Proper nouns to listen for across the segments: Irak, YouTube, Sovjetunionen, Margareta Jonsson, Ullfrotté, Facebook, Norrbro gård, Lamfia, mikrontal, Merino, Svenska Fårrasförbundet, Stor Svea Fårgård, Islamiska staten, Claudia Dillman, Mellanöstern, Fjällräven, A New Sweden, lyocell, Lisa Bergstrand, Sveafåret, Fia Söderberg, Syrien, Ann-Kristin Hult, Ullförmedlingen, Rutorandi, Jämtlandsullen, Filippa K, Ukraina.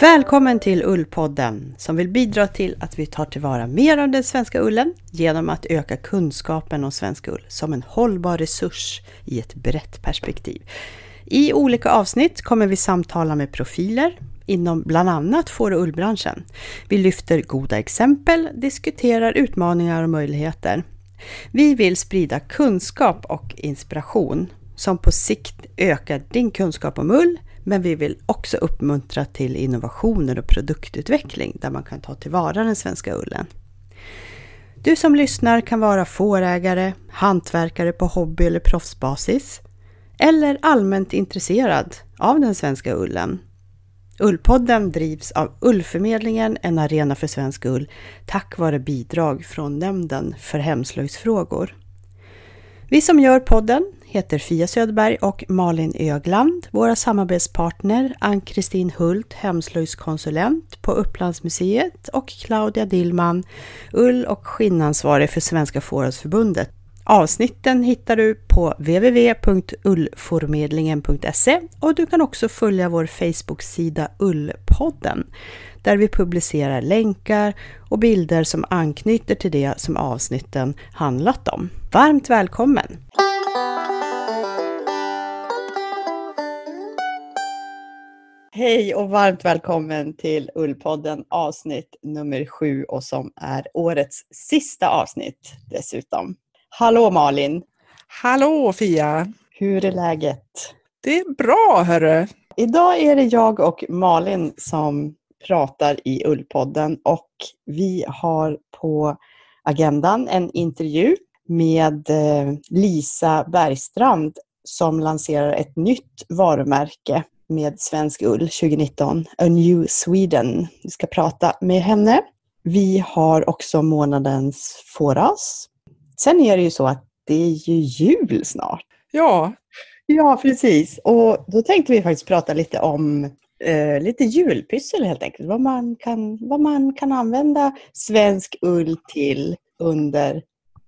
Välkommen till Ullpodden som vill bidra till att vi tar tillvara mer av den svenska ullen genom att öka kunskapen om svensk ull som en hållbar resurs i ett brett perspektiv. I olika avsnitt kommer vi samtala med profiler inom bland annat får- och ullbranschen. Vi lyfter goda exempel, diskuterar utmaningar och möjligheter. Vi vill sprida kunskap och inspiration som på sikt ökar din kunskap om ull. Men vi vill också uppmuntra till innovationer och produktutveckling där man kan ta tillvara den svenska ullen. Du som lyssnar kan vara fårägare, hantverkare på hobby- eller proffsbasis eller allmänt intresserad av den svenska ullen. Ullpodden drivs av Ullförmedlingen, en arena för svensk ull, tack vare bidrag från Nämnden för hemslöjdsfrågor. Vi som gör podden heter Fia Söderberg och Malin Ögland, våra samarbetspartner Ann-Kristin Hult, hemslöjdskonsulent på Upplandsmuseet och Claudia Dillman, ull- och skinnansvarig för Svenska Fårrasförbundet. Avsnitten hittar du på www.ullformedlingen.se och du kan också följa vår Facebook-sida Ullpodden där vi publicerar länkar och bilder som anknyter till det som avsnitten handlat om. Varmt välkommen! Hej och varmt välkommen till Ullpodden avsnitt nummer 7 och som är årets sista avsnitt dessutom. Hallå Malin! Hallå Fia! Hur är läget? Det är bra hörru! Idag är det jag och Malin som pratar i Ullpodden och vi har på agendan en intervju med Lisa Bergstrand som lanserar ett nytt varumärke med svensk ull 2019, A New Sweden. Vi ska prata med henne. Vi har också månadens fåras. Sen är det ju så att det är ju jul snart. Ja, precis. Och då tänkte vi faktiskt prata lite om lite julpyssel helt enkelt. Vad man kan använda svensk ull till under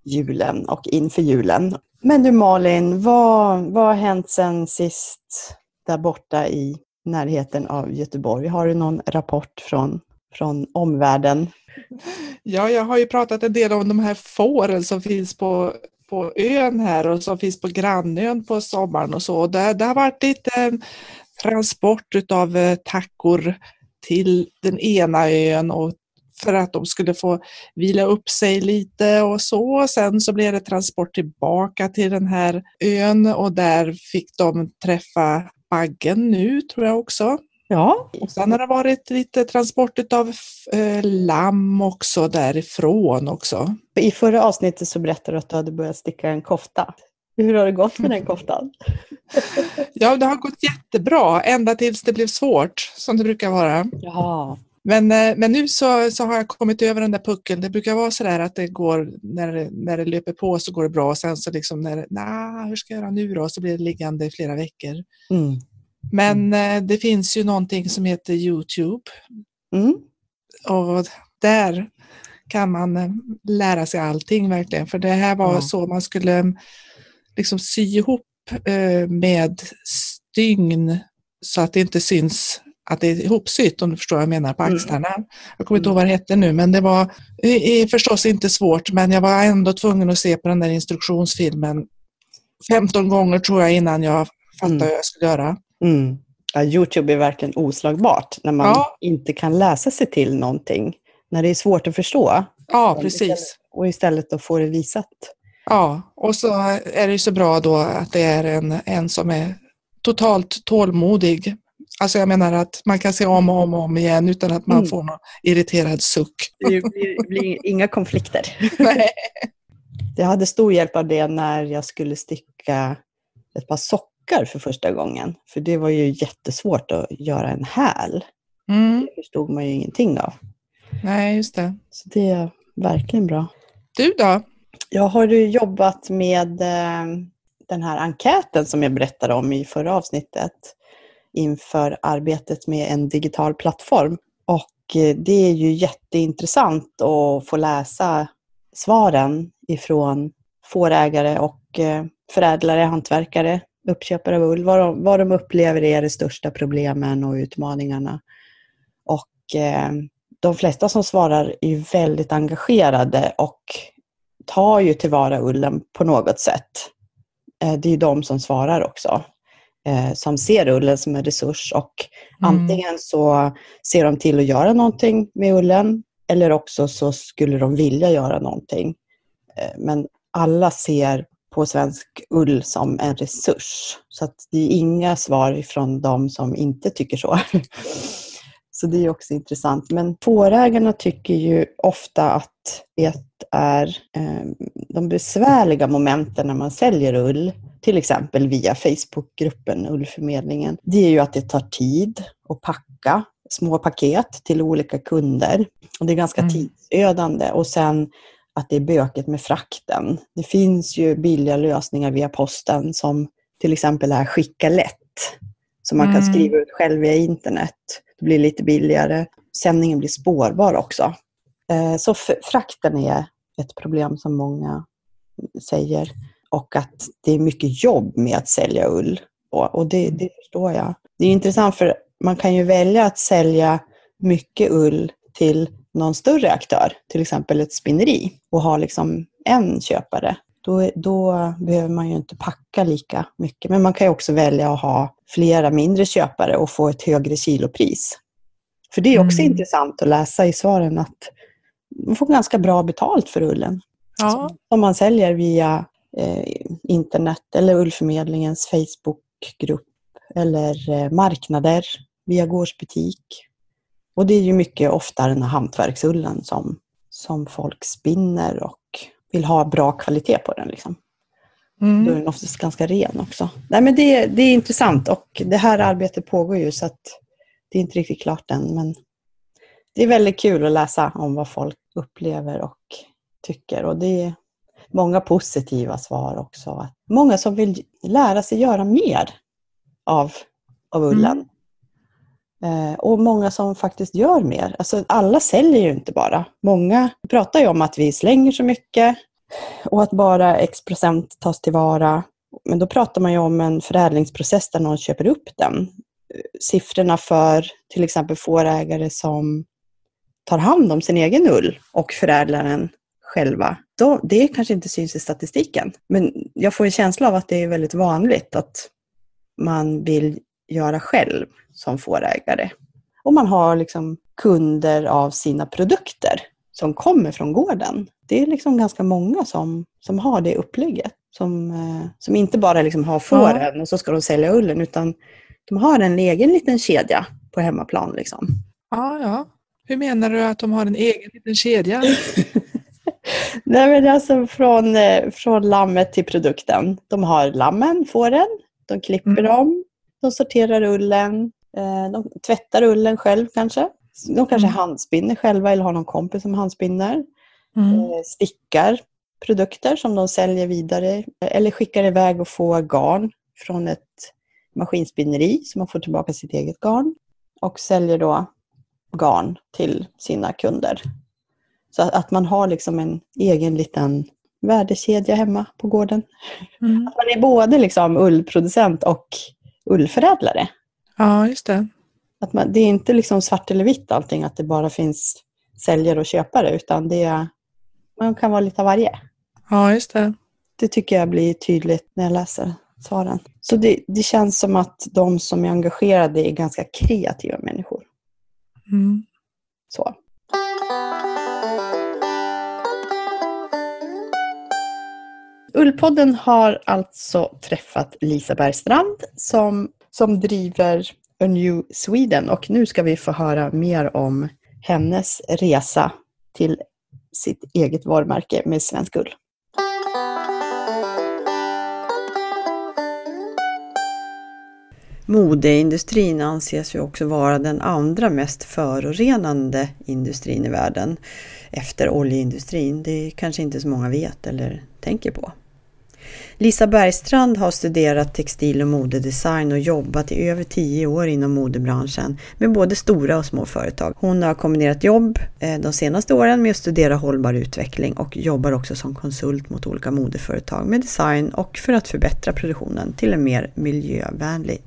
julen och inför julen. Men du Malin, vad har hänt sen sist där borta i närheten av Göteborg? Har du någon rapport från omvärlden? Ja, jag har ju pratat en del om de här fåren som finns på ön här och som finns på grannön på sommaren och så. Det har varit lite transport av tackor till den ena ön och för att de skulle få vila upp sig lite och så. Sen så blev det transport tillbaka till den här ön och där fick de träffa baggen nu tror jag också. Ja. Och sen har det varit lite transport av lamm också därifrån också. I förra avsnittet så berättade du att du hade börjat sticka en kofta. Hur har det gått med den koftan? Ja, det har gått jättebra. Ända tills det blev svårt, som det brukar vara. Ja. Men nu så har jag kommit över den där puckeln. Det brukar vara sådär att det går, när det löper på så går det bra. Sen så liksom, hur ska jag göra nu då? Så blir det liggande i flera veckor. Mm. Men det finns ju någonting som heter YouTube. Mm. Och där kan man lära sig allting verkligen. För det här var så man skulle liksom sy ihop med stygn så att det inte syns att det är ihopsytt, om du förstår vad jag menar, på axlarna. Jag kommer inte ihåg vad det hette nu, men det var förstås inte svårt. Men jag var ändå tvungen att se på den där instruktionsfilmen 15 gånger tror jag innan jag fattade vad jag skulle göra. Mm. Ja, YouTube är verkligen oslagbart när man inte kan läsa sig till någonting. När det är svårt att förstå. Ja, precis. Och istället att få det visat. Ja, och så är det ju så bra då att det är en som är totalt tålmodig. Alltså jag menar att man kan se om och om igen utan att man får någon irriterad suck. Det blir inga konflikter. Nej. Jag hade stor hjälp av det när jag skulle sticka ett par sockar för första gången. För det var ju jättesvårt att göra en häl. Mm. Det förstod man ju ingenting av. Nej, just det. Så det är verkligen bra. Du då? Jag har ju jobbat med den här enkäten som jag berättade om i förra avsnittet. Inför arbetet med en digital plattform. Och det är ju jätteintressant att få läsa svaren ifrån fårägare och förädlare, hantverkare, uppköpare av ull, vad de upplever är de största problemen och utmaningarna. Och de flesta som svarar är väldigt engagerade och tar ju tillvara ullen på något sätt. Det är ju de som svarar också, som ser ullen som en resurs och antingen så ser de till att göra någonting med ullen eller också så skulle de vilja göra någonting. Men alla ser på svensk ull som en resurs. Så att det är inga svar från de som inte tycker så. Så det är också intressant. Men fårägarna tycker ju ofta att det är de besvärliga momenten när man säljer ull. Till exempel via Facebookgruppen Ullförmedlingen. Det är ju att det tar tid att packa små paket till olika kunder. Och det är ganska tidsödande. Och sen att det är böket med frakten. Det finns ju billiga lösningar via posten som till exempel är skicka lätt. Som man kan skriva ut själv via internet. Det blir lite billigare. Sändningen blir spårbar också. Så frakten är ett problem som många säger. Och att det är mycket jobb med att sälja ull. Och det förstår jag. Det är intressant för man kan ju välja att sälja mycket ull till någon större aktör, till exempel ett spinneri, och ha liksom en köpare, då behöver man ju inte packa lika mycket. Men man kan ju också välja att ha flera mindre köpare och få ett högre kilopris. För det är också intressant att läsa i svaren att man får ganska bra betalt för ullen. Ja. Om man säljer via internet eller Ullförmedlingens Facebookgrupp eller marknader via gårdsbutik. Och det är ju mycket oftare den här hantverksullen som folk spinner och vill ha bra kvalitet på den. Liksom. Då är den oftast ganska ren också. Nej, men det är intressant och det här arbetet pågår ju så att det är inte riktigt klart än. Men det är väldigt kul att läsa om vad folk upplever och tycker. Och det är många positiva svar också. Många som vill lära sig göra mer av ullen. Och många som faktiskt gör mer. Alltså alla säljer ju inte bara. Många pratar ju om att vi slänger så mycket och att bara x% tas tillvara. Men då pratar man ju om en förädlingsprocess där någon köper upp den. Siffrorna för till exempel fårägare som tar hand om sin egen ull och förädlar den själva. Det kanske inte syns i statistiken. Men jag får en känsla av att det är väldigt vanligt att man vill göra själv som fårägare. Och man har liksom kunder av sina produkter som kommer från gården. Det är liksom ganska många som har det upplägget. Som inte bara liksom har fåren och så ska de sälja ullen, utan de har en egen liten kedja på hemmaplan. Liksom. Ja. Hur menar du att de har en egen liten kedja? Nej, men alltså från lammet till produkten. De har lammen, fåren, de klipper dem. De sorterar ullen, de tvättar ullen själv kanske. De kanske handspinner själva eller har någon kompis som handspinner. Stickar produkter som de säljer vidare. Eller skickar iväg och får garn från ett maskinspinneri så man får tillbaka sitt eget garn. Och säljer då garn till sina kunder. Så att man har liksom en egen liten värdekedja hemma på gården. Att man är både liksom ullproducent och ullförädlare. Ja, just det. Att det är inte liksom svart eller vitt allting, att det bara finns säljare och köpare, utan man kan vara lite av varje. Ja, just det. Det tycker jag blir tydligt när jag läser svaren. Så det känns som att de som är engagerade är ganska kreativa människor. Så. Ullpodden har alltså träffat Lisa Bergstrand som driver A New Sweden, och nu ska vi få höra mer om hennes resa till sitt eget varumärke med svensk ull. Modeindustrin anses ju också vara den andra mest förorenande industrin i världen efter oljeindustrin. Det kanske inte så många vet eller tänker på. Lisa Bergstrand har studerat textil- och modedesign och jobbat i över 10 år inom modebranschen med både stora och små företag. Hon har kombinerat jobb de senaste åren med att studera hållbar utveckling och jobbar också som konsult mot olika modeföretag med design och för att förbättra produktionen till en mer miljövänlig.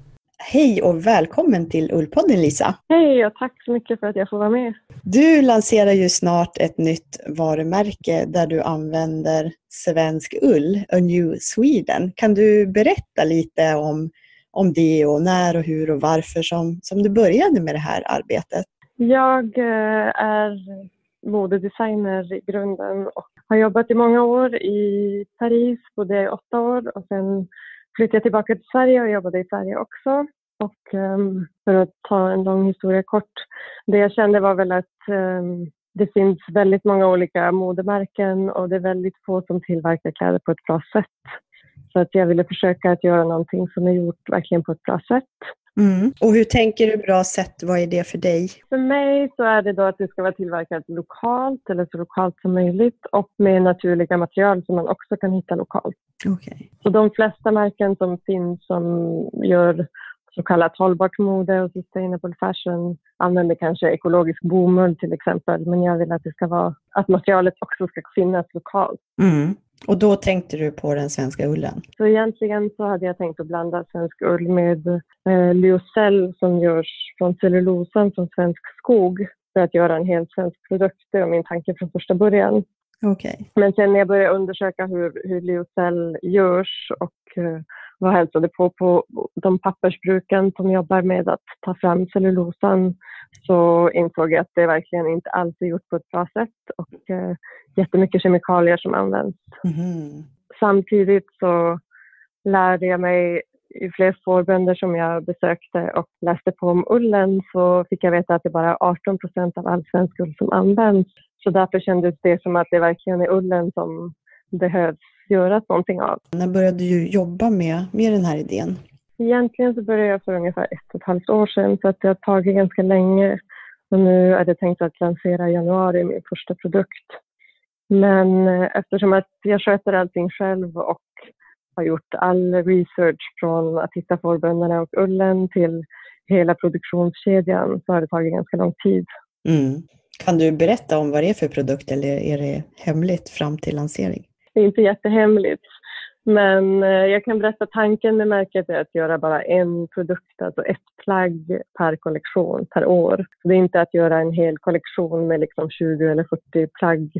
Hej och välkommen till Ullpodden, Lisa. Hej och tack så mycket för att jag får vara med. Du lanserar ju snart ett nytt varumärke där du använder svensk ull, A New Sweden. Kan du berätta lite om det och när och hur och varför som du började med det här arbetet? Jag är modedesigner i grunden och har jobbat i många år i Paris, bodde i 8 år och sen flyttade jag tillbaka till Sverige och jobbade i Sverige också. Och för att ta en lång historia kort. Det jag kände var väl att det finns väldigt många olika modemärken. Och det är väldigt få som tillverkar kläder på ett bra sätt. Så att jag ville försöka att göra någonting som är gjort verkligen på ett bra sätt. Mm. Och hur tänker du bra sätt? Vad är det för dig? För mig så är det då att det ska vara tillverkat lokalt eller så lokalt som möjligt och med naturliga material som man också kan hitta lokalt. Okay. Så de flesta märken som finns som gör så kallat hållbart mode och sustainable fashion använder kanske ekologisk bomull till exempel. Men jag vill att det ska vara att materialet också ska finnas lokalt. Mm. Och då tänkte du på den svenska ullen? Så egentligen så hade jag tänkt att blanda svensk ull med lyocell som görs från cellulosan från svensk skog för att göra en helt svensk produkt. Det var min tanke från första början. Okay. Men sen när jag började undersöka hur lyocell görs och vad hälsade på de pappersbruken som jobbar med att ta fram cellulosan så insåg jag att det verkligen inte alls är gjort på ett bra sätt och jättemycket kemikalier som används. Mm. Samtidigt så lärde jag mig i fler fårbönder som jag besökte och läste på om ullen så fick jag veta att det bara är 18% av all svensk ull som används. Så därför kändes det som att det verkligen är ullen som behövs göra någonting av. När började du jobba med den här idén? Egentligen så började jag för ungefär 1,5 år sedan så att det har tagit ganska länge. Och nu är det tänkt att lansera i januari min första produkt. Men eftersom att jag sköter allting själv och har gjort all research från att hitta fårbönderna och ullen till hela produktionskedjan så har det tagit ganska lång tid. Mm. Kan du berätta om vad det är för produkt eller är det hemligt fram till lansering? Det är inte jättehemligt, men jag kan berätta tanken med märket är att göra bara en produkt, alltså ett plagg per kollektion per år. Så det är inte att göra en hel kollektion med liksom 20 eller 40 plagg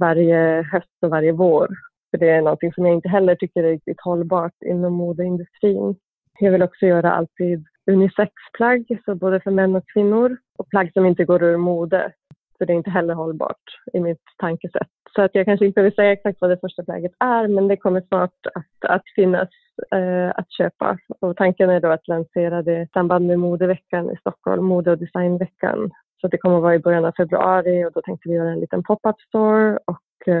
varje höst och varje vår. För det är någonting som jag inte heller tycker är riktigt hållbart inom modeindustrin. Jag vill också göra alltid unisexplagg, så både för män och kvinnor, och plagg som inte går ur mode. För det är inte heller hållbart i mitt tankesätt. Så att jag kanske inte vill säga exakt vad det första plagget är, men det kommer snart att finnas att köpa. Och tanken är då att lansera det i samband med modeveckan i Stockholm, mode- och designveckan. Så det kommer att vara i början av februari och då tänkte vi göra en liten pop-up store och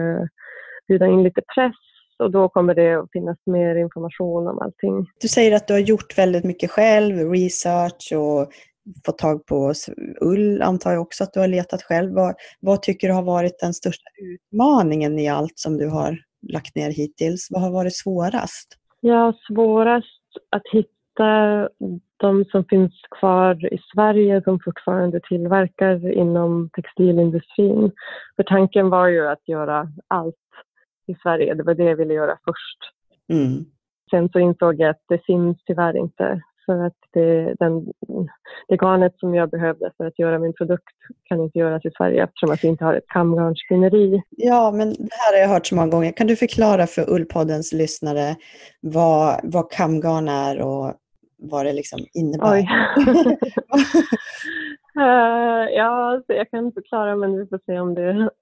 bjuda in lite press. Och då kommer det att finnas mer information om allting. Du säger att du har gjort väldigt mycket själv, research och fått tag på ull, antar jag också att du har letat själv. Vad tycker du har varit den största utmaningen i allt som du har lagt ner hittills? Vad har varit svårast? Ja, svårast att hitta de som finns kvar i Sverige som fortfarande tillverkar inom textilindustrin. För tanken var ju att göra allt i Sverige. Det var det jag ville göra först. Mm. Sen så insåg jag att det finns tyvärr inte. För att det garnet som jag behövde för att göra min produkt kan inte göras i Sverige eftersom att vi inte har ett kamgarnsspinneri. Ja, men det här har jag hört så många gånger. Kan du förklara för Ullpoddens lyssnare vad kamgarn är och vad det liksom innebär? Ja, så jag kan förklara men vi får se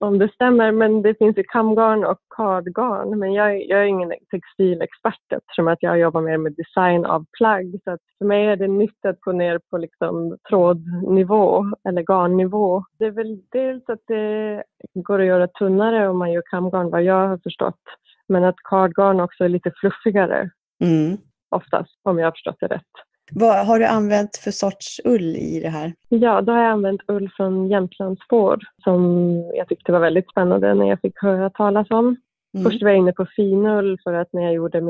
om det stämmer. Men det finns ju kamgarn och kardgarn. Men jag är ingen textilexpert eftersom att jag jobbar mer med design av plagg. Så att för mig är det nytt att gå ner på liksom trådnivå eller garnnivå. Det är väl dels att det går att göra tunnare om man gör kamgarn vad jag har förstått. Men att kardgarn också är lite fluffigare oftast om jag har förstått det rätt. Vad har du använt för sorts ull i det här? Ja, då har jag använt ull från Jämtlandsfåret som jag tyckte var väldigt spännande när jag fick höra talas om. Först var jag inne på finull för att när jag gjorde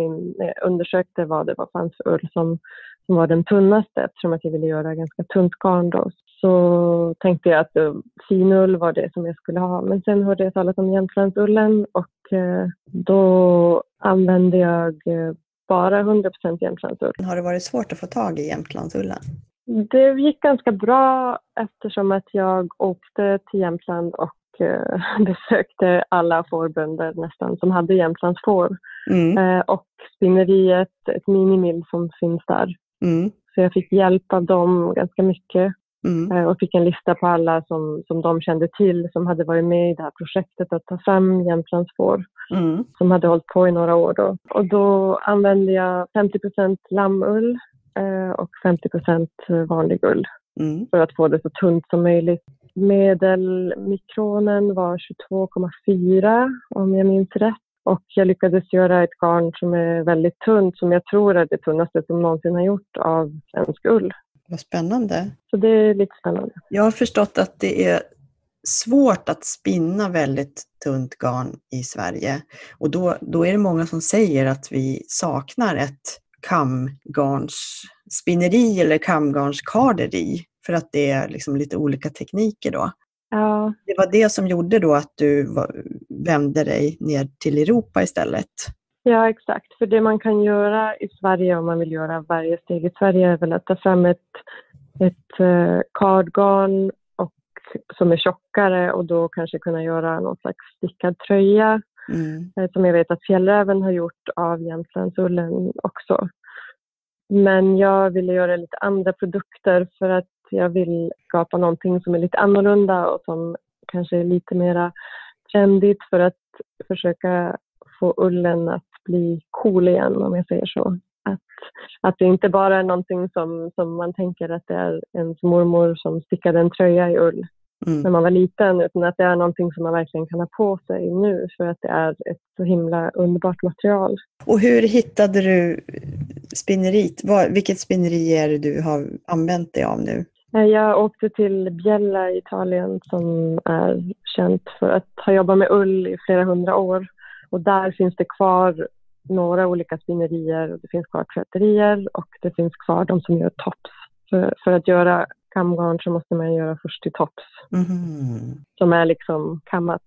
undersökte vad det var fanns ull som var den tunnaste, eftersom att jag ville göra ganska tunt garn då. Så tänkte jag att finull var det som jag skulle ha. Men sen hörde jag talat om Jämtlandsullen och då använde jag bara 100% Jämtlandsull. Har det varit svårt att få tag i Jämtlandsullen? Det gick ganska bra eftersom att jag åkte till Jämtland och besökte alla fårbönder nästan som hade Jämtlandsfår. Och spinneriet, ett minimill som finns där. Så jag fick hjälp av dem ganska mycket. Och fick en lista på alla som de kände till som hade varit med i det här projektet att ta fram Jämtlandsfår. Som hade hållit på i några år då. Och då använde jag 50% lammull och 50% vanlig ull. För att få det så tunt som möjligt. Medelmikronen var 22,4 om jag minns rätt. Och jag lyckades göra ett garn som är väldigt tunt, som jag tror är det tunnaste som någonsin har gjort av svensk ull. Vad spännande. Så det är lite spännande. Jag har förstått att det är svårt att spinna väldigt tunt garn i Sverige. Och då är det många som säger att vi saknar ett kamgarnsspinneri eller kamgarnskarderi. För att det är liksom lite olika tekniker då. Ja. Det var det som gjorde då att du vände dig ner till Europa istället. Ja, exakt. För det man kan göra i Sverige om man vill göra varje steg i Sverige är väl att ta fram ett kardgarn som är tjockare och då kanske kunna göra någon slags stickad tröja. Som jag vet att Fjällräven har gjort av Jämtlandsullen också. Men jag ville göra lite andra produkter för att jag vill skapa någonting som är lite annorlunda och som kanske är lite mera trendigt för att försöka få ullen att bli cool igen, om jag säger så. Att det inte bara är någonting som man tänker att det är ens mormor som stickade en tröja i ull när man var liten, utan att det är någonting som man verkligen kan ha på sig nu för att det är ett så himla underbart material. Och hur hittade du spinneriet? Vilket spinneri är det du har använt dig av nu? Jag åkte till Biella i Italien som är känt för att ha jobbat med ull i flera hundra år. Och där finns det kvar några olika spinnerier, och det finns kvar tvätterier och det finns kvar de som gör tops. För att göra kamgarn så måste man göra först i tops. Som är liksom kammat.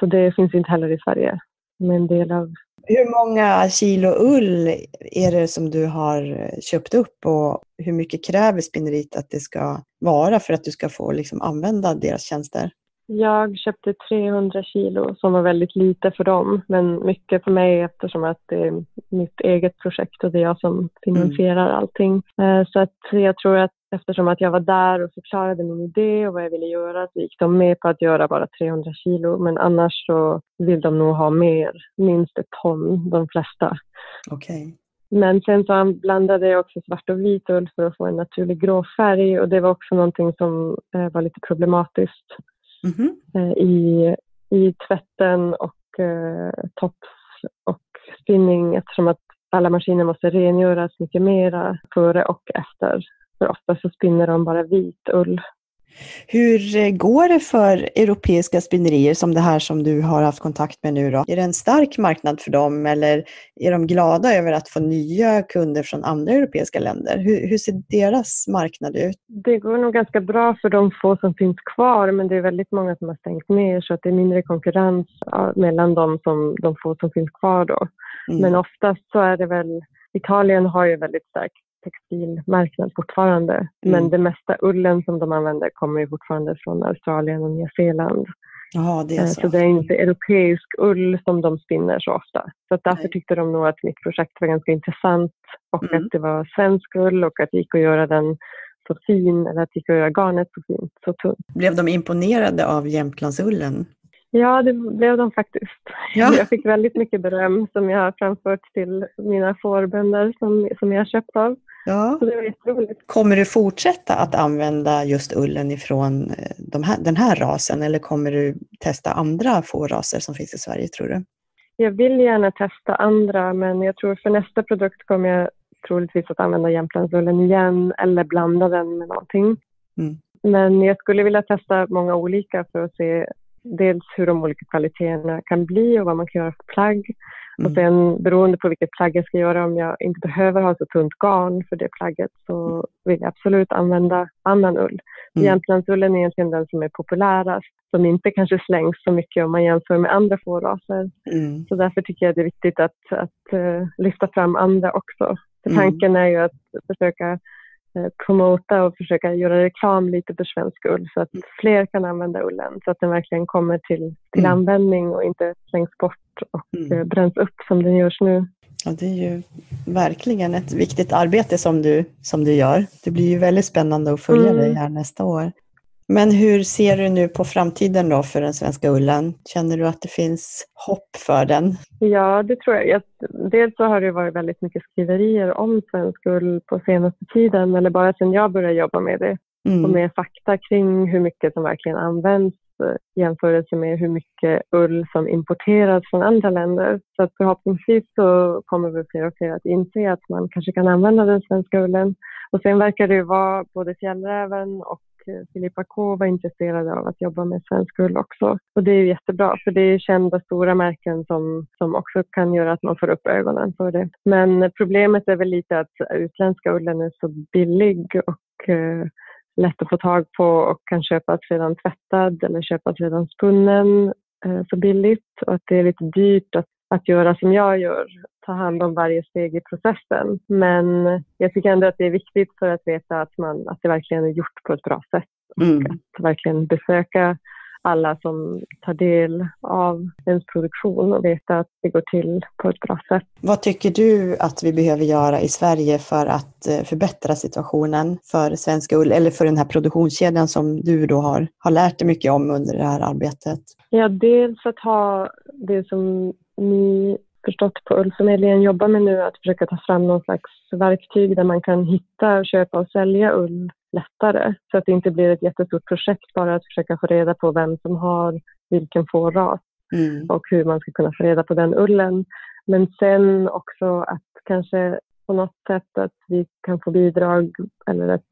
Så det finns inte heller i Sverige. Med en del av... Hur många kilo ull är det som du har köpt upp och hur mycket kräver spinneriet att det ska vara för att du ska få liksom använda deras tjänster? Jag köpte 300 kilo som var väldigt lite för dem, men mycket för mig eftersom att det är mitt eget projekt och det är jag som finansierar allting. Så att jag tror att eftersom att jag var där och förklarade min idé och vad jag ville göra så gick de med på att göra bara 300 kilo. Men annars så vill de nog ha mer, minst ett ton, de flesta. Okej. Men sen så blandade jag också svart och vit ull för att få en naturlig grå färg och det var också någonting som var lite problematiskt. I tvätten och tops och spinning eftersom att alla maskiner måste rengöras mycket mera före och efter. För ofta så spinner de bara vit ull. Hur går det för europeiska spinnerier som det här som du har haft kontakt med nu då? Är det en stark marknad för dem eller är de glada över att få nya kunder från andra europeiska länder? Hur ser deras marknad ut? Det går nog ganska bra för de få som finns kvar, men det är väldigt många som har stängt ner så att det är mindre konkurrens mellan de få som finns kvar då. Men oftast så är det väl, Italien har ju väldigt starkt textilmarknad fortfarande. Men det mesta ullen som de använder kommer ju fortfarande från Australien och Nya Zeeland. Ja, det är så. Så det är inte europeisk ull som de spinner så ofta. Så därför tyckte de nog att mitt projekt var ganska intressant och att det var svensk ull och att det gick att göra den så fin, eller att det gick att göra garnet så fint, så tunt. Blev de imponerade av Jämtlandsullen? Ja, det blev de faktiskt. Ja. Jag fick väldigt mycket beröm som jag har framfört till mina fårbönder som jag köpt av. Ja. Så det var jätteroligt. Kommer du fortsätta att använda just ullen ifrån den här rasen eller kommer du testa andra fårraser som finns i Sverige, tror du? Jag vill gärna testa andra, men jag tror för nästa produkt kommer jag troligtvis att använda Jämtlandsullen igen eller blanda den med någonting. Men jag skulle vilja testa många olika för att se dels hur de olika kvaliteterna kan bli och vad man kan göra för plagg. Mm. Och sen beroende på vilket plagg jag ska göra, om jag inte behöver ha så tunt garn för det plagget, så vill jag absolut använda annan ull. Mm. Jämtlandsullen är egentligen den som är populärast, som inte kanske slängs så mycket om man jämför med andra fårraser. Mm. Så därför tycker jag det är viktigt att lyfta fram andra också. För tanken är ju att försöka promota och försöka göra reklam lite för svensk ull så att fler kan använda ullen, så att den verkligen kommer till användning och inte slängs bort och bränns upp som den görs nu. Ja, det är ju verkligen ett viktigt arbete som du gör. Det blir ju väldigt spännande att följa dig här nästa år. Men hur ser du nu på framtiden då för den svenska ullen? Känner du att det finns hopp för den? Ja, det tror jag. Dels så har det varit väldigt mycket skriverier om svensk ull på senaste tiden. Eller bara sedan jag började jobba med det. Och med fakta kring hur mycket som verkligen används. Jämförelse med hur mycket ull som importeras från andra länder. Så att förhoppningsvis så kommer vi fler och fler att inse att man kanske kan använda den svenska ullen. Och sen verkar det ju vara både Fjällräven och Filippa K var intresserad av att jobba med svensk ull också. Och det är ju jättebra, för det är kända stora märken som också kan göra att man får upp ögonen för det. Men problemet är väl lite att utländska ullen är så billig och lätt att få tag på och kan köpas redan tvättad eller köpas redan spunnen så billigt. Och att det är lite dyrt att göra som jag gör, ta hand om varje steg i processen. Men jag tycker ändå att det är viktigt för att veta att det verkligen är gjort på ett bra sätt. Och att verkligen besöka alla som tar del av ens produktion och veta att det går till på ett bra sätt. Vad tycker du att vi behöver göra i Sverige för att förbättra situationen för svenska ull eller för den här produktionskedjan som du då har lärt dig mycket om under det här arbetet? Ja, dels att ha det som ni förstått på Ullförmedlingen jobbar med nu, att försöka ta fram någon slags verktyg där man kan hitta, köpa och sälja ull lättare. Så att det inte blir ett jättestort projekt bara att försöka få reda på vem som har vilken fårras och hur man ska kunna få reda på den ullen. Men sen också att kanske på något sätt att vi kan få bidrag eller att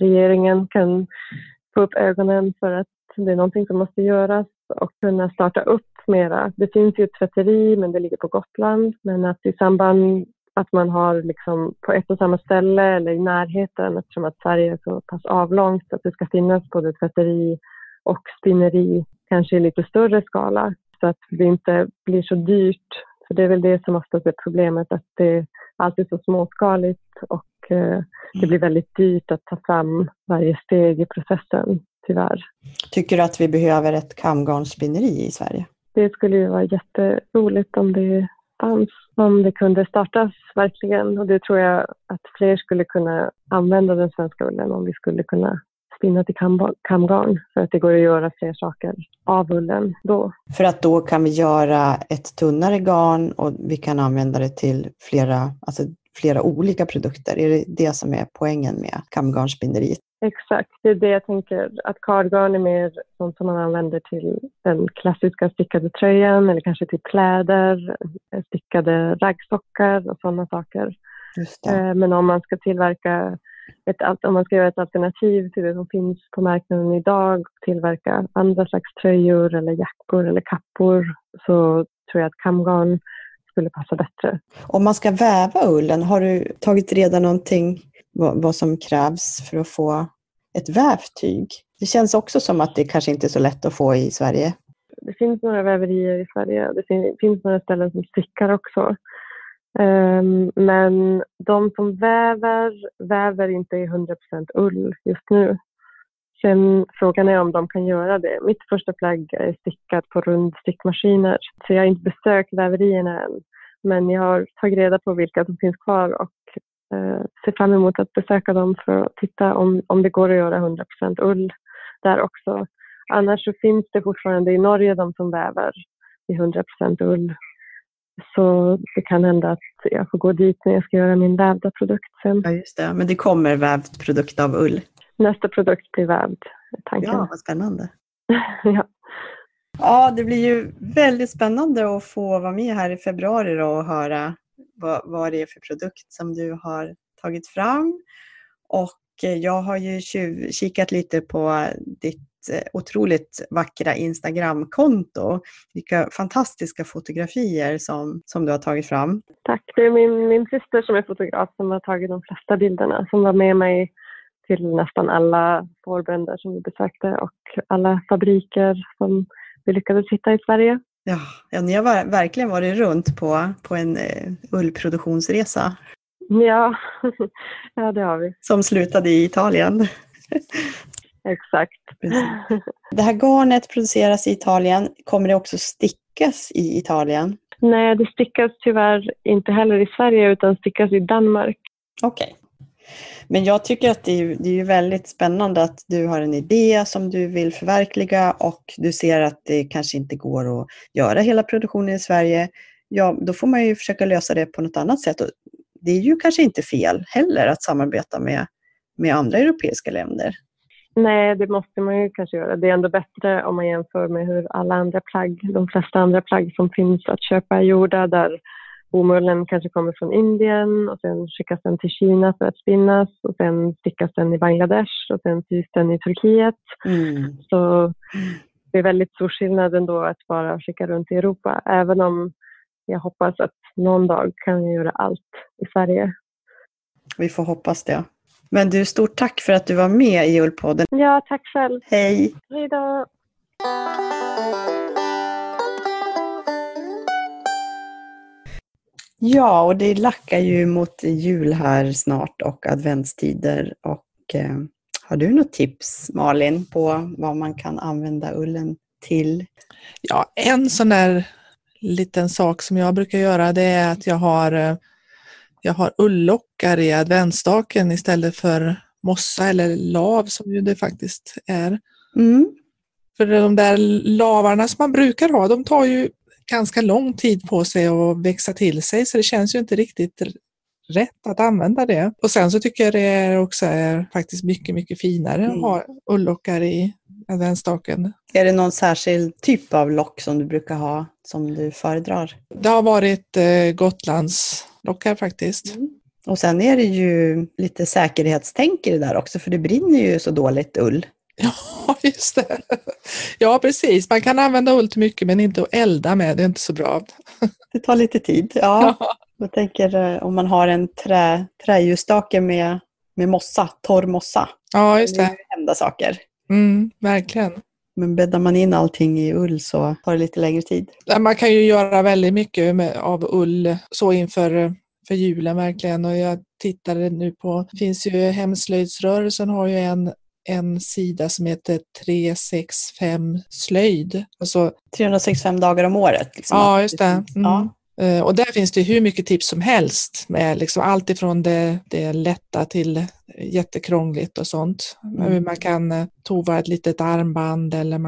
regeringen kan få upp ögonen för att det är någonting som måste göras och kunna starta upp mera. Det finns ju ett tvätteri, men det ligger på Gotland. Men att i samband att man har liksom på ett och samma ställe eller i närheten, eftersom att Sverige är så pass avlångt, att det ska finnas både tvätteri och spinneri kanske i lite större skala så att det inte blir så dyrt. För det är väl det som oftast är problemet, att det alltid är så småskaligt och det blir väldigt dyrt att ta fram varje steg i processen, tyvärr. Tycker du att vi behöver ett kamgarnsspinneri i Sverige? Det skulle ju vara jätteroligt om det kunde startas verkligen. Och det tror jag att fler skulle kunna använda den svenska ullen om vi skulle kunna spinna till kamgarn. För att det går att göra fler saker av ullen då. För att då kan vi göra ett tunnare garn och vi kan använda det till flera olika produkter. Är det det som är poängen med kamgarnsspinneriet? Exakt, det är det jag tänker. Att kardgarn är mer sånt som man använder till den klassiska stickade tröjan eller kanske till kläder, stickade raggsockar och sådana saker. Just det. Men om man ska tillverka om man ska göra ett alternativ till det som finns på marknaden idag, tillverka andra slags tröjor eller jackor eller kappor, så tror jag att kamgarn skulle passa bättre. Om man ska väva ullen, har du tagit reda någonting vad som krävs för att få ett vävtyg? Det känns också som att det kanske inte är så lätt att få i Sverige. Det finns några väverier i Sverige. Det finns några ställen som stickar också. Men de som väver inte i 100% ull just nu. Sen frågan är om de kan göra det. Mitt första plagg är stickat på rund stickmaskiner. Så jag har inte besökt väverierna än. Men jag har tagit reda på vilka som finns kvar och ser fram emot att besöka dem för att titta om det går att göra 100% ull där också. Annars så finns det fortfarande i Norge de som väver i 100% ull. Så det kan hända att jag får gå dit när jag ska göra min vävda produkt sen. Ja, just det. Men det kommer vävd produkt av ull. Nästa produkt blir vävd, tanken. Ja, vad spännande. Ja. Ja, det blir ju väldigt spännande att få vara med här i februari då och höra vad det är för produkt som du har tagit fram. Och jag har ju kikat lite på ditt sitt otroligt vackra Instagramkonto. Vilka fantastiska fotografier som du har tagit fram. Tack, det är min syster som är fotograf som har tagit de flesta bilderna, som var med mig till nästan alla fårbönder som vi besökte och alla fabriker som vi lyckades hitta i Sverige. Ja, ni har verkligen varit runt på en ullproduktionsresa. Ja, det har vi. Som slutade i Italien. Exakt. Precis. Det här garnet produceras i Italien. Kommer det också stickas i Italien? Nej, det stickas tyvärr inte heller i Sverige utan stickas i Danmark. Okej. Men jag tycker att det är väldigt spännande att du har en idé som du vill förverkliga och du ser att det kanske inte går att göra hela produktionen i Sverige. Ja, då får man ju försöka lösa det på något annat sätt. Och det är ju kanske inte fel heller att samarbeta med andra europeiska länder. Nej, det måste man ju kanske göra. Det är ändå bättre om man jämför med hur alla andra plagg, de flesta andra plagg som finns att köpa är gjorda där. Bomullen kanske kommer från Indien och sen skickas den till Kina för att spinnas och sen stickas den i Bangladesh och sen sys den i Turkiet. Mm. Så det är väldigt stor skillnad ändå att bara skicka runt i Europa, även om jag hoppas att någon dag kan jag göra allt i Sverige. Vi får hoppas det. Men du, stort tack för att du var med i Ullpodden. Ja, tack själv. Hej. Hej då. Ja, och det lackar ju mot jul här snart och adventstider. Och har du något tips, Malin, på vad man kan använda ullen till? Ja, en sån där liten sak som jag brukar göra det är att jag har ulllockar i adventstaken istället för mossa eller lav som ju det faktiskt är. Mm. För de där lavarna som man brukar ha, de tar ju ganska lång tid på sig att växa till sig så det känns ju inte riktigt rätt att använda det. Och sen så tycker jag det också är faktiskt mycket, mycket finare att ha ullockar i adventstaken. Är det någon särskild typ av lock som du brukar ha som du föredrar? Det har varit Gotlandslockar faktiskt. Mm. Och sen är det ju lite säkerhetstänk i det där också för det brinner ju så dåligt ull. Ja, just det. Ja, precis. Man kan använda ull till mycket men inte att elda med. Det är inte så bra. Det tar lite tid, ja. Jag tänker om man har en träljusstake med mossa, torr mossa. Ja, just det. Det är enda saker. Mm, verkligen. Men bäddar man in allting i ull så tar det lite längre tid. Man kan ju göra väldigt mycket av ull så inför julen verkligen. Och jag tittade nu på, det finns ju hemslöjdsrörelsen har ju en sida som heter 365 slöjd. Alltså, 365 dagar om året. Liksom. Ja, just det. Mm. Ja. Och där finns det hur mycket tips som helst. Med liksom allt ifrån det lätta till jättekrångligt och sånt. Mm. Hur man kan tova ett litet armband eller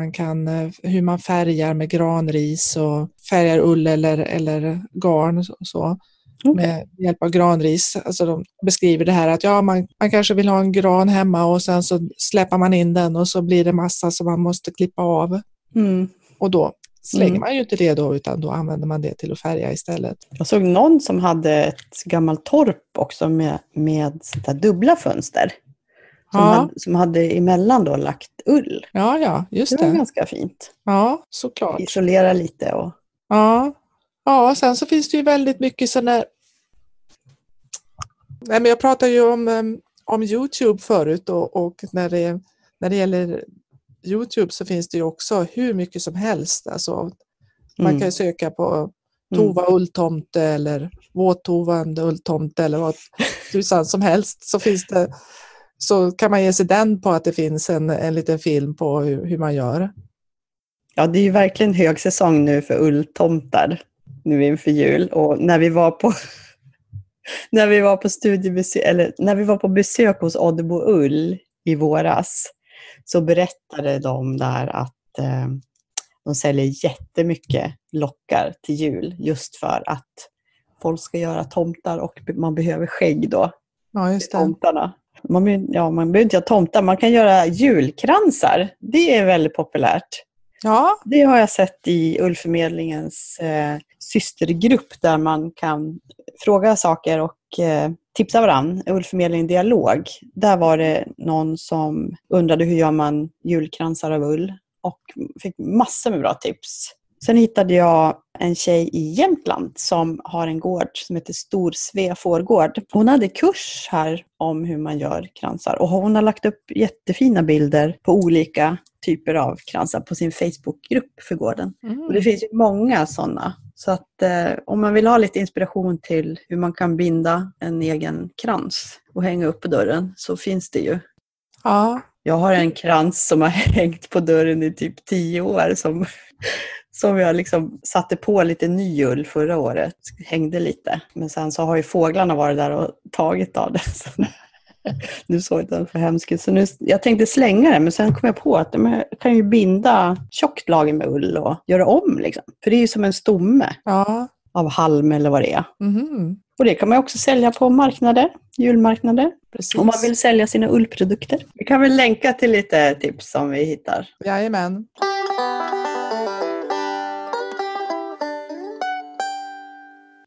hur man färgar med granris och färgar ull eller garn och så. Okay. Med hjälp av granris. Alltså de beskriver det här att ja, man kanske vill ha en gran hemma och sen så släpper man in den och så blir det massa som man måste klippa av. Mm. Och då slänger man ju inte det då utan då använder man det till att färga istället. Jag såg någon som hade ett gammalt torp också med där dubbla fönster. Som, som hade emellan då lagt ull. Ja, just det. Det var ganska fint. Ja, såklart. Isolera lite och... Ja. Ja, sen så finns det ju väldigt mycket sådana här... Nej, men jag pratade ju om YouTube förut och när det gäller YouTube så finns det ju också hur mycket som helst. Alltså, man kan ju söka på tova ulltomte eller våttovande ulltomte eller vad tusan som helst. Så finns det, så kan man ge sig den på att det finns en liten film på hur man gör. Ja, det är ju verkligen hög säsong nu för ulltomtar. Nu inför jul och när vi var på besök hos Oddebo Ull i våras så berättade de där att de säljer jättemycket lockar till jul just för att folk ska göra tomtar och man behöver skägg då. Ja, just det. Tomtarna. Man behöver inte göra tomtar, man kan göra julkransar. Det är väldigt populärt. Ja. Det har jag sett i Ullförmedlingens systergrupp där man kan fråga saker och tipsa varann, Ullförmedlingen dialog. Där var det någon som undrade hur gör man julkransar av ull och fick massor med bra tips. Sen hittade jag en tjej i Jämtland som har en gård som heter Stor Svea Fårgård. Hon hade kurs här om hur man gör kransar och hon har lagt upp jättefina bilder på olika typer av kransar på sin Facebookgrupp för gården. Mm. Och det finns ju många sådana. Så att om man vill ha lite inspiration till hur man kan binda en egen krans och hänga upp på dörren så finns det ju. Ja. Jag har en krans som har hängt på dörren i typ 10 år som jag liksom satte på lite ny ull förra året. Hängde lite. Men sen så har ju fåglarna varit där och tagit av det. Nu såg den för hemskt. Så nu, jag tänkte slänga det men sen kom jag på att jag kan ju binda tjockt lager med ull och göra om liksom. För det är ju som en stomme av halm eller vad det är. Mm. Och det kan man också sälja på marknader, julmarknader. Precis. Om man vill sälja sina ullprodukter. Vi kan väl länka till lite tips som vi hittar. Jajamän.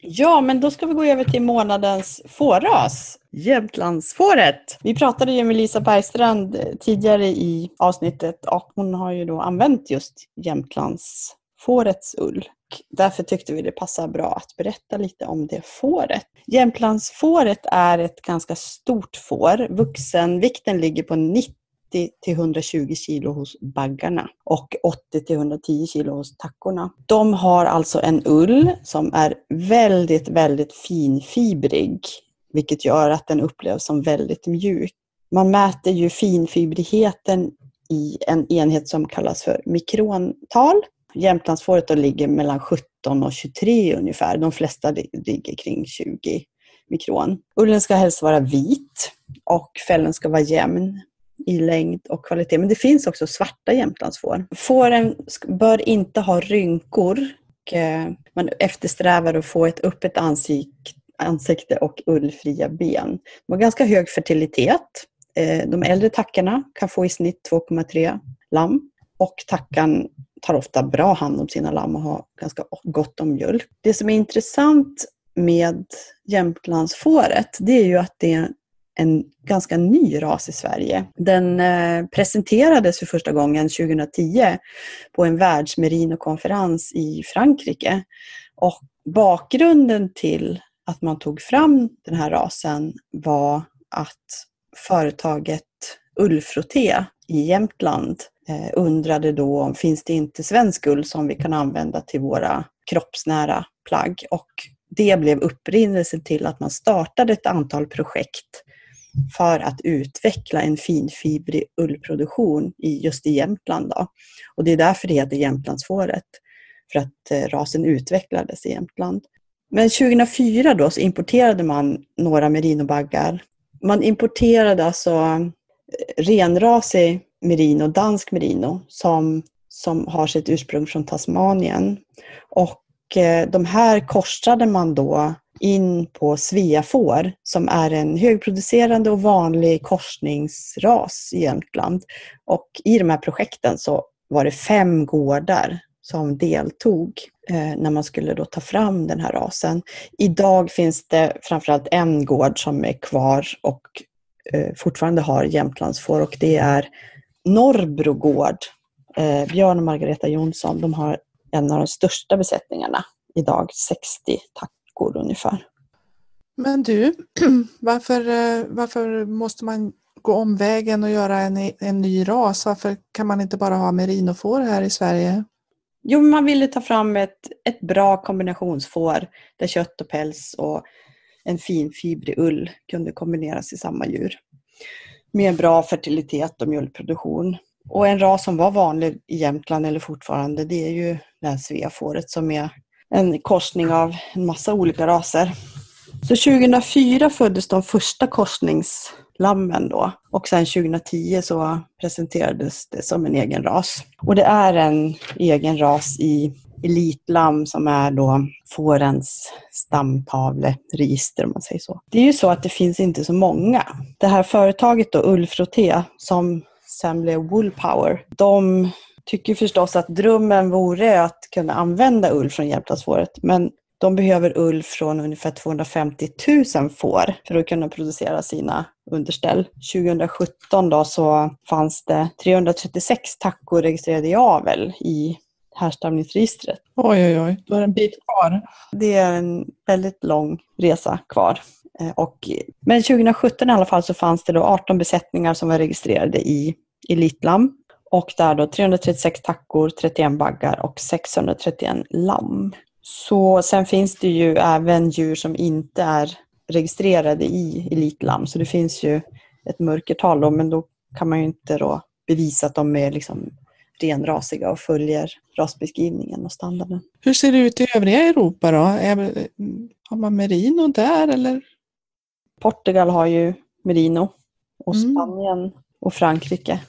Ja, men då ska vi gå över till månadens fårras, Jämtlandsfåret. Vi pratade ju med Lisa Bergstrand tidigare i avsnittet och hon har ju då använt just Jämtlandsfårets ull. Därför tyckte vi det passar bra att berätta lite om det fåret. Jämtlandsfåret är ett ganska stort får. Vuxenvikten ligger på 90-120 kilo hos baggarna och 80-110 kilo hos tackorna. De har alltså en ull som är väldigt, väldigt finfibrig, vilket gör att den upplevs som väldigt mjuk. Man mäter ju finfibrigheten i en enhet som kallas för mikrontal. Jämtlandsfåret då ligger mellan 17 och 23 ungefär. De flesta ligger kring 20 mikron. Ullen ska helst vara vit och fällen ska vara jämn i längd och kvalitet. Men det finns också svarta jämtlandsfår. Fåren bör inte ha rynkor. Man eftersträvar att få ett öppet ansikte och ullfria ben. De har ganska hög fertilitet. De äldre tackarna kan få i snitt 2,3 lamm. Och tackan tar ofta bra hand om sina lamm och har ganska gott om mjölk. Det som är intressant med jämtlandsfåret, det är ju att det är en ganska ny ras i Sverige. Den presenterades för första gången 2010 på en världsmerinokonferens i Frankrike. Och bakgrunden till att man tog fram den här rasen var att företaget Ullfrotté i Jämtland undrade då om finns det inte svensk ull som vi kan använda till våra kroppsnära plagg. Och det blev upprinnelsen till att man startade ett antal projekt för att utveckla en finfibrig ullproduktion just i Jämtland. Då. Och det är därför det heter Jämtlandsfåret, för att rasen utvecklades i Jämtland. Men 2004 då så importerade man några merinobaggar. Man importerade alltså renrasig merino, dansk merino, som har sitt ursprung från Tasmanien. Och de här korsade man då in på sveafår som är en högproducerande och vanlig korsningsras i Jämtland. Och i de här projekten så var det 5 gårdar som deltog när man skulle då ta fram den här rasen. Idag finns det framförallt en gård som är kvar och fortfarande har jämtlandsfår och det är Norrbro gård. Björn och Margareta Jonsson, de har en av de största besättningarna idag, 60 tackor ungefär. Men du, varför måste man gå omvägen och göra en ny ras? Varför kan man inte bara ha merinofår här i Sverige? Jo, man ville ta fram ett bra kombinationsfår där kött och päls och en fin fibrig ull kunde kombineras i samma djur. Med bra fertilitet och mjölkproduktion. Och en ras som var vanlig i Jämtland eller fortfarande, det är ju det här sveafåret som är en korsning av en massa olika raser. Så 2004 föddes de första korsningslammen då. Och sen 2010 så presenterades det som en egen ras. Och det är en egen ras i elitlam som är då fårens stamtavleregister om man säger så. Det är ju så att det finns inte så många. Det här företaget då, Ullfrotté, som sen blev Woolpower. De tycker förstås att drömmen vore att kunna använda ull från Jämtlandsfåret. Men De behöver ull från ungefär 250 000 får för att kunna producera sina underställ. 2017 då så fanns det 336 tackor registrerade i avel i härstamningsregistret. Oj, oj, oj. Då är det en bit kvar. Det är en väldigt lång resa kvar. Men 2017 i alla fall så fanns det då 18 besättningar som var registrerade i elitlamm. Och där då 336 tackor, 31 baggar och 631 lamm. Så sen finns det ju även djur som inte är registrerade i elitlamm. Så det finns ju ett mörkertal då, men då kan man ju inte då bevisa att de är liksom renrasiga och följer rasbeskrivningen och standarden. Hur ser det ut i övriga Europa då? Har man merino där eller? Portugal har ju merino och Spanien och Frankrike.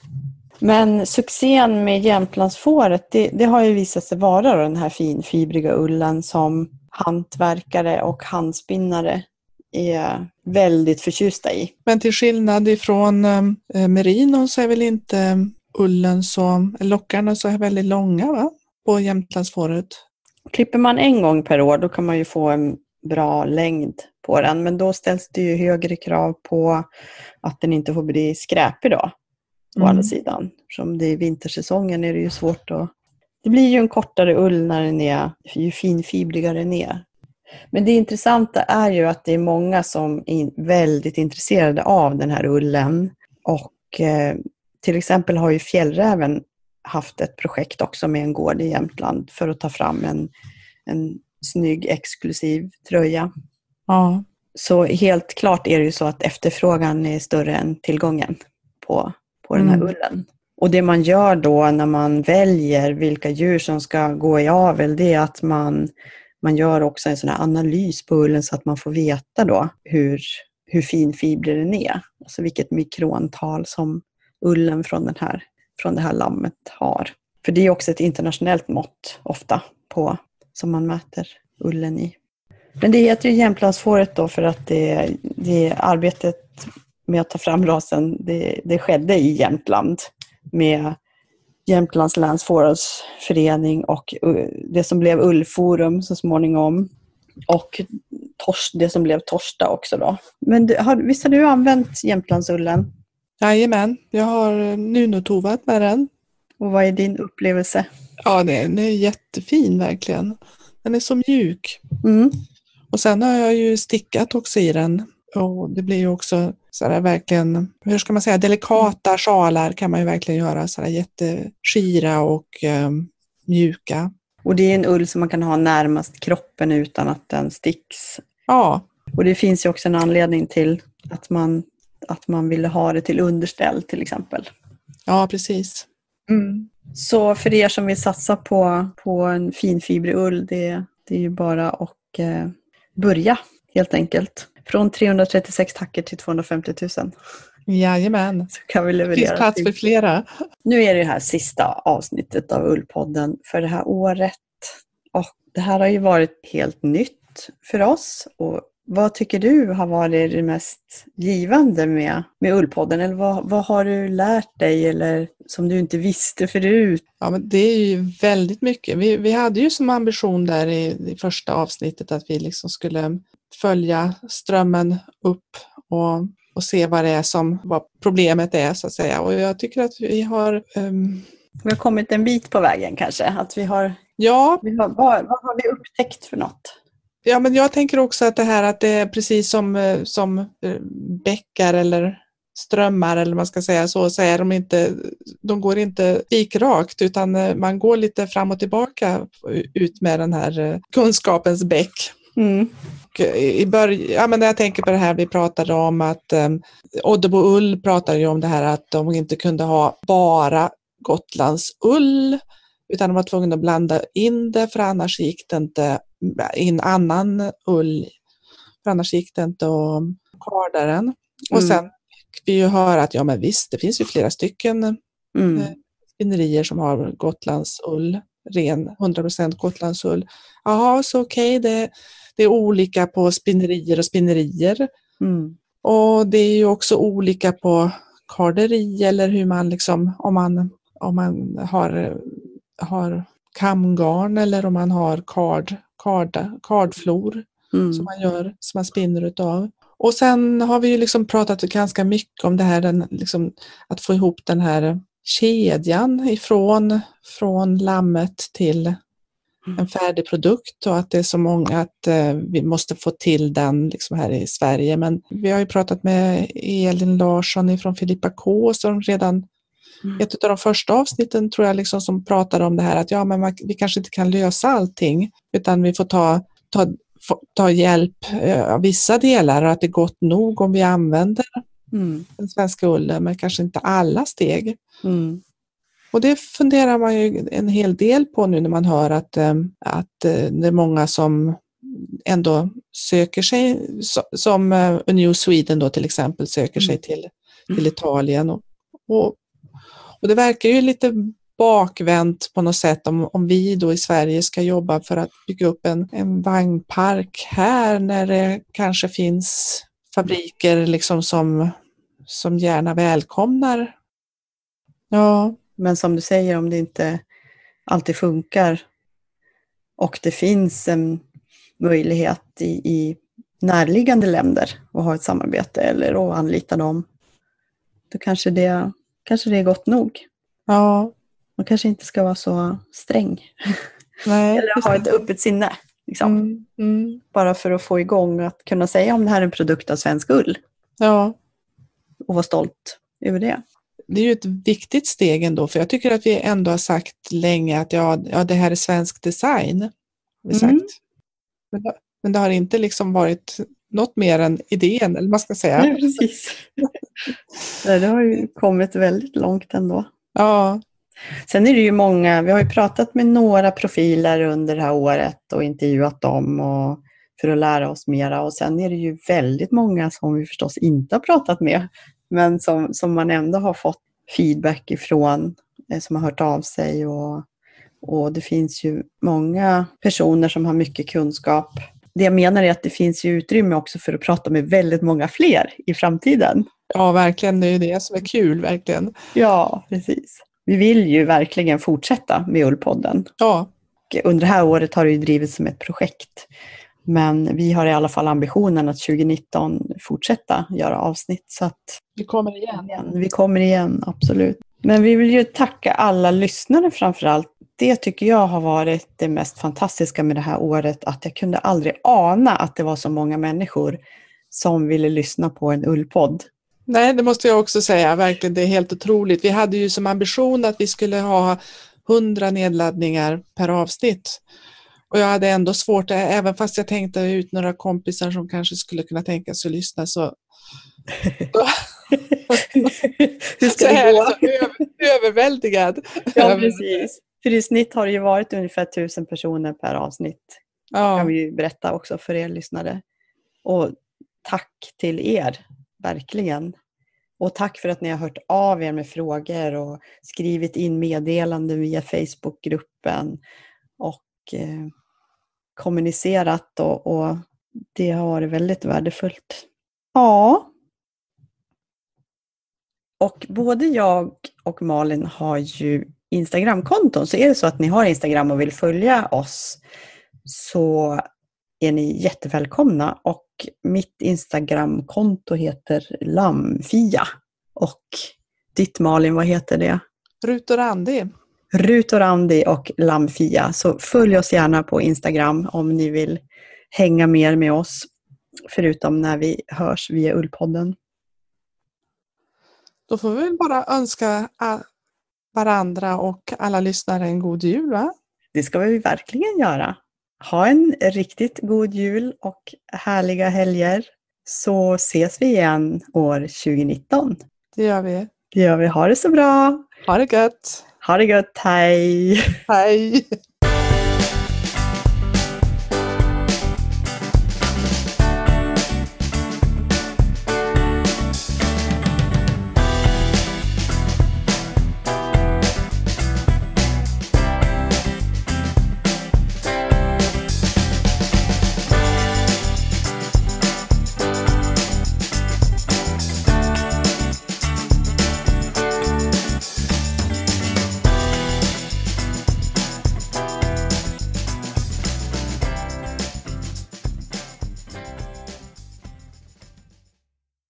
Men succén med Jämtlandsfåret, det har ju visat sig vara den här finfibriga ullen som hantverkare och handspinnare är väldigt förtjusta i. Men till skillnad ifrån merino så är väl inte ullen så, lockarna så är väldigt långa va? På Jämtlandsfåret. Klipper man en gång per år då kan man ju få en bra längd på den. Men då ställs det ju högre krav på att den inte får bli skräpig då. Å andra sidan. Som det är vintersäsongen är det ju svårt att... Det blir ju en kortare ull när den är ju finfibrigare den är. Men det intressanta är ju att det är många som är väldigt intresserade av den här ullen. Och till exempel har ju Fjällräven haft ett projekt också med en gård i Jämtland för att ta fram en snygg exklusiv tröja. Ja. Så helt klart är det ju så att efterfrågan är större än tillgången på den här ullen. Och det man gör då när man väljer vilka djur som ska gå i avel, det är att man gör också en sån här analys på ullen så att man får veta då hur finfibrig den är. Alltså vilket mikrontal som ullen från det här lammet har. För det är också ett internationellt mått ofta på som man mäter ullen i. Men det heter ju Jämtlandsfåret då för att det arbetet med att ta fram rasen, det skedde i Jämtland med Jämtlands läns fårrasförening och det som blev Ullforum så småningom och det som blev Torsta också då. Men visst har du använt Jämtlandsullen? Jajamän, jag har nunotovat med den. Och vad är din upplevelse? Ja, den är jättefin verkligen. Den är så mjuk. Mm. Och sen har jag ju stickat också i den. Och det blir ju också sådär verkligen, hur ska man säga, delikata sjalar kan man ju verkligen göra sådär jätteskira och mjuka. Och det är en ull som man kan ha närmast kroppen utan att den sticks. Ja. Och det finns ju också en anledning till att man ville ha det till underställ till exempel. Ja, precis. Mm. Så för er som vill satsa på en finfibrig ull, det är ju bara att börja helt enkelt. Från 336 tackor till 250 000. Jajamän. Så kan vi leverera. Det finns plats för flera. Nu är det här sista avsnittet av Ullpodden för det här året. Och det här har ju varit helt nytt för oss. Och vad tycker du har varit det mest givande med Ullpodden? Eller vad har du lärt dig eller som du inte visste förut? Ja, men det är ju väldigt mycket. Vi hade ju som ambition där i första avsnittet att vi liksom skulle följa strömmen upp och se vad problemet är så att säga. Och jag tycker att vi har kommit en bit på vägen kanske. Att vad har vi upptäckt för något? Ja, men jag tänker också att det här att det är precis som bäckar eller strömmar eller man ska säga så är de går inte spikrakt utan man går lite fram och tillbaka ut med den här kunskapens bäck. Mm. När jag tänker på det här vi pratade om att Oddebo Ull pratade ju om det här att de inte kunde ha bara Gotlands ull utan de var tvungna att blanda in det för annars gick det inte in annan ull för annars gick det inte att karda den. Och sen fick vi ju höra att ja men visst det finns ju flera stycken spinnerier som har Gotlands ull ren 100% Gotlandsull. Jaha, så okej, det är olika på spinnerier och spinnerier. Mm. Och det är ju också olika på karderi eller hur man liksom om man har kamgarn eller om man har kardflor som man spinner utav. Och sen har vi ju liksom pratat ganska mycket om det här, liksom att få ihop den här kedjan från lammet till en färdig produkt, och att det är så många att vi måste få till den liksom här i Sverige. Men vi har ju pratat med Elin Larsson från Filippa K som redan ett av de första avsnitten tror jag liksom som pratade om det här att ja, men vi kanske inte kan lösa allting utan vi får ta hjälp av vissa delar och att det är gott nog om vi använder den svenska ullen men kanske inte alla steg. Mm. Och det funderar man ju en hel del på nu när man hör att det är många som ändå söker sig, som A New Sweden då till exempel söker sig till Italien och det verkar ju lite bakvänt på något sätt om vi då i Sverige ska jobba för att bygga upp en vagnpark här när det kanske finns fabriker liksom som gärna välkomnar. Ja, men som du säger, om det inte alltid funkar och det finns en möjlighet i närliggande länder att ha ett samarbete eller att anlita dem, då kanske det är gott nog. Ja. Man kanske inte ska vara så sträng. Nej, eller ha ett öppet sinne. Liksom. Mm. Mm. Bara för att få igång att kunna säga om det här är en produkt av svensk ull. Ja. Och vara stolt över det. Det är ju ett viktigt steg ändå, för jag tycker att vi ändå har sagt länge att ja det här är svensk design. Har vi sagt. Men det har inte liksom varit något mer än idén, eller man ska säga. Nej, precis. Det har ju kommit väldigt långt ändå. Ja. Sen är det ju många, vi har ju pratat med några profiler under det här året och intervjuat dem och för att lära oss mera, och sen är det ju väldigt många som vi förstås inte har pratat med men som man ändå har fått feedback ifrån, som har hört av sig, och det finns ju många personer som har mycket kunskap. Det jag menar är att det finns ju utrymme också för att prata med väldigt många fler i framtiden. Ja, verkligen. Det är ju det som är kul, verkligen. Ja, precis. Vi vill ju verkligen fortsätta med Ullpodden. Ja. Under det här året har det ju drivits som ett projekt. Men vi har i alla fall ambitionen att 2019 fortsätta göra avsnitt. Så att vi kommer igen. Vi kommer igen, absolut. Men vi vill ju tacka alla lyssnare framförallt. Det tycker jag har varit det mest fantastiska med det här året. Att jag kunde aldrig ana att det var så många människor som ville lyssna på en Ullpodd. Nej, det måste jag också säga. Verkligen, det är helt otroligt. Vi hade ju som ambition att vi skulle ha 100 nedladdningar per avsnitt. Och jag hade ändå svårt, även fast jag tänkte ut några kompisar som kanske skulle kunna tänka sig att lyssna, så hur ska det gå? Överväldigad. Ja, precis. För i snitt har det ju varit ungefär 1000 personer per avsnitt. Ja. Kan vi ju berätta också för er lyssnare. Och tack till er. Verkligen. Och tack för att ni har hört av er med frågor och skrivit in meddelanden via Facebookgruppen och kommunicerat och det har varit väldigt värdefullt. Ja. Och både jag och Malin har ju Instagramkonton, så är det så att ni har Instagram och vill följa oss så är ni jättevälkomna, och mitt Instagramkonto heter Lamfia och ditt, Malin, vad heter det? Rutorandi. Rutorandi och Lamfia, så följ oss gärna på Instagram om ni vill hänga mer med oss förutom när vi hörs via Ullpodden. Då får vi väl bara önska varandra och alla lyssnare en god jul, va? Det ska vi verkligen göra. Ha en riktigt god jul och härliga helger. Så ses vi igen år 2019. Det gör vi. Det gör vi. Ha det så bra. Ha det gött. Ha det gött. Hej. Hej.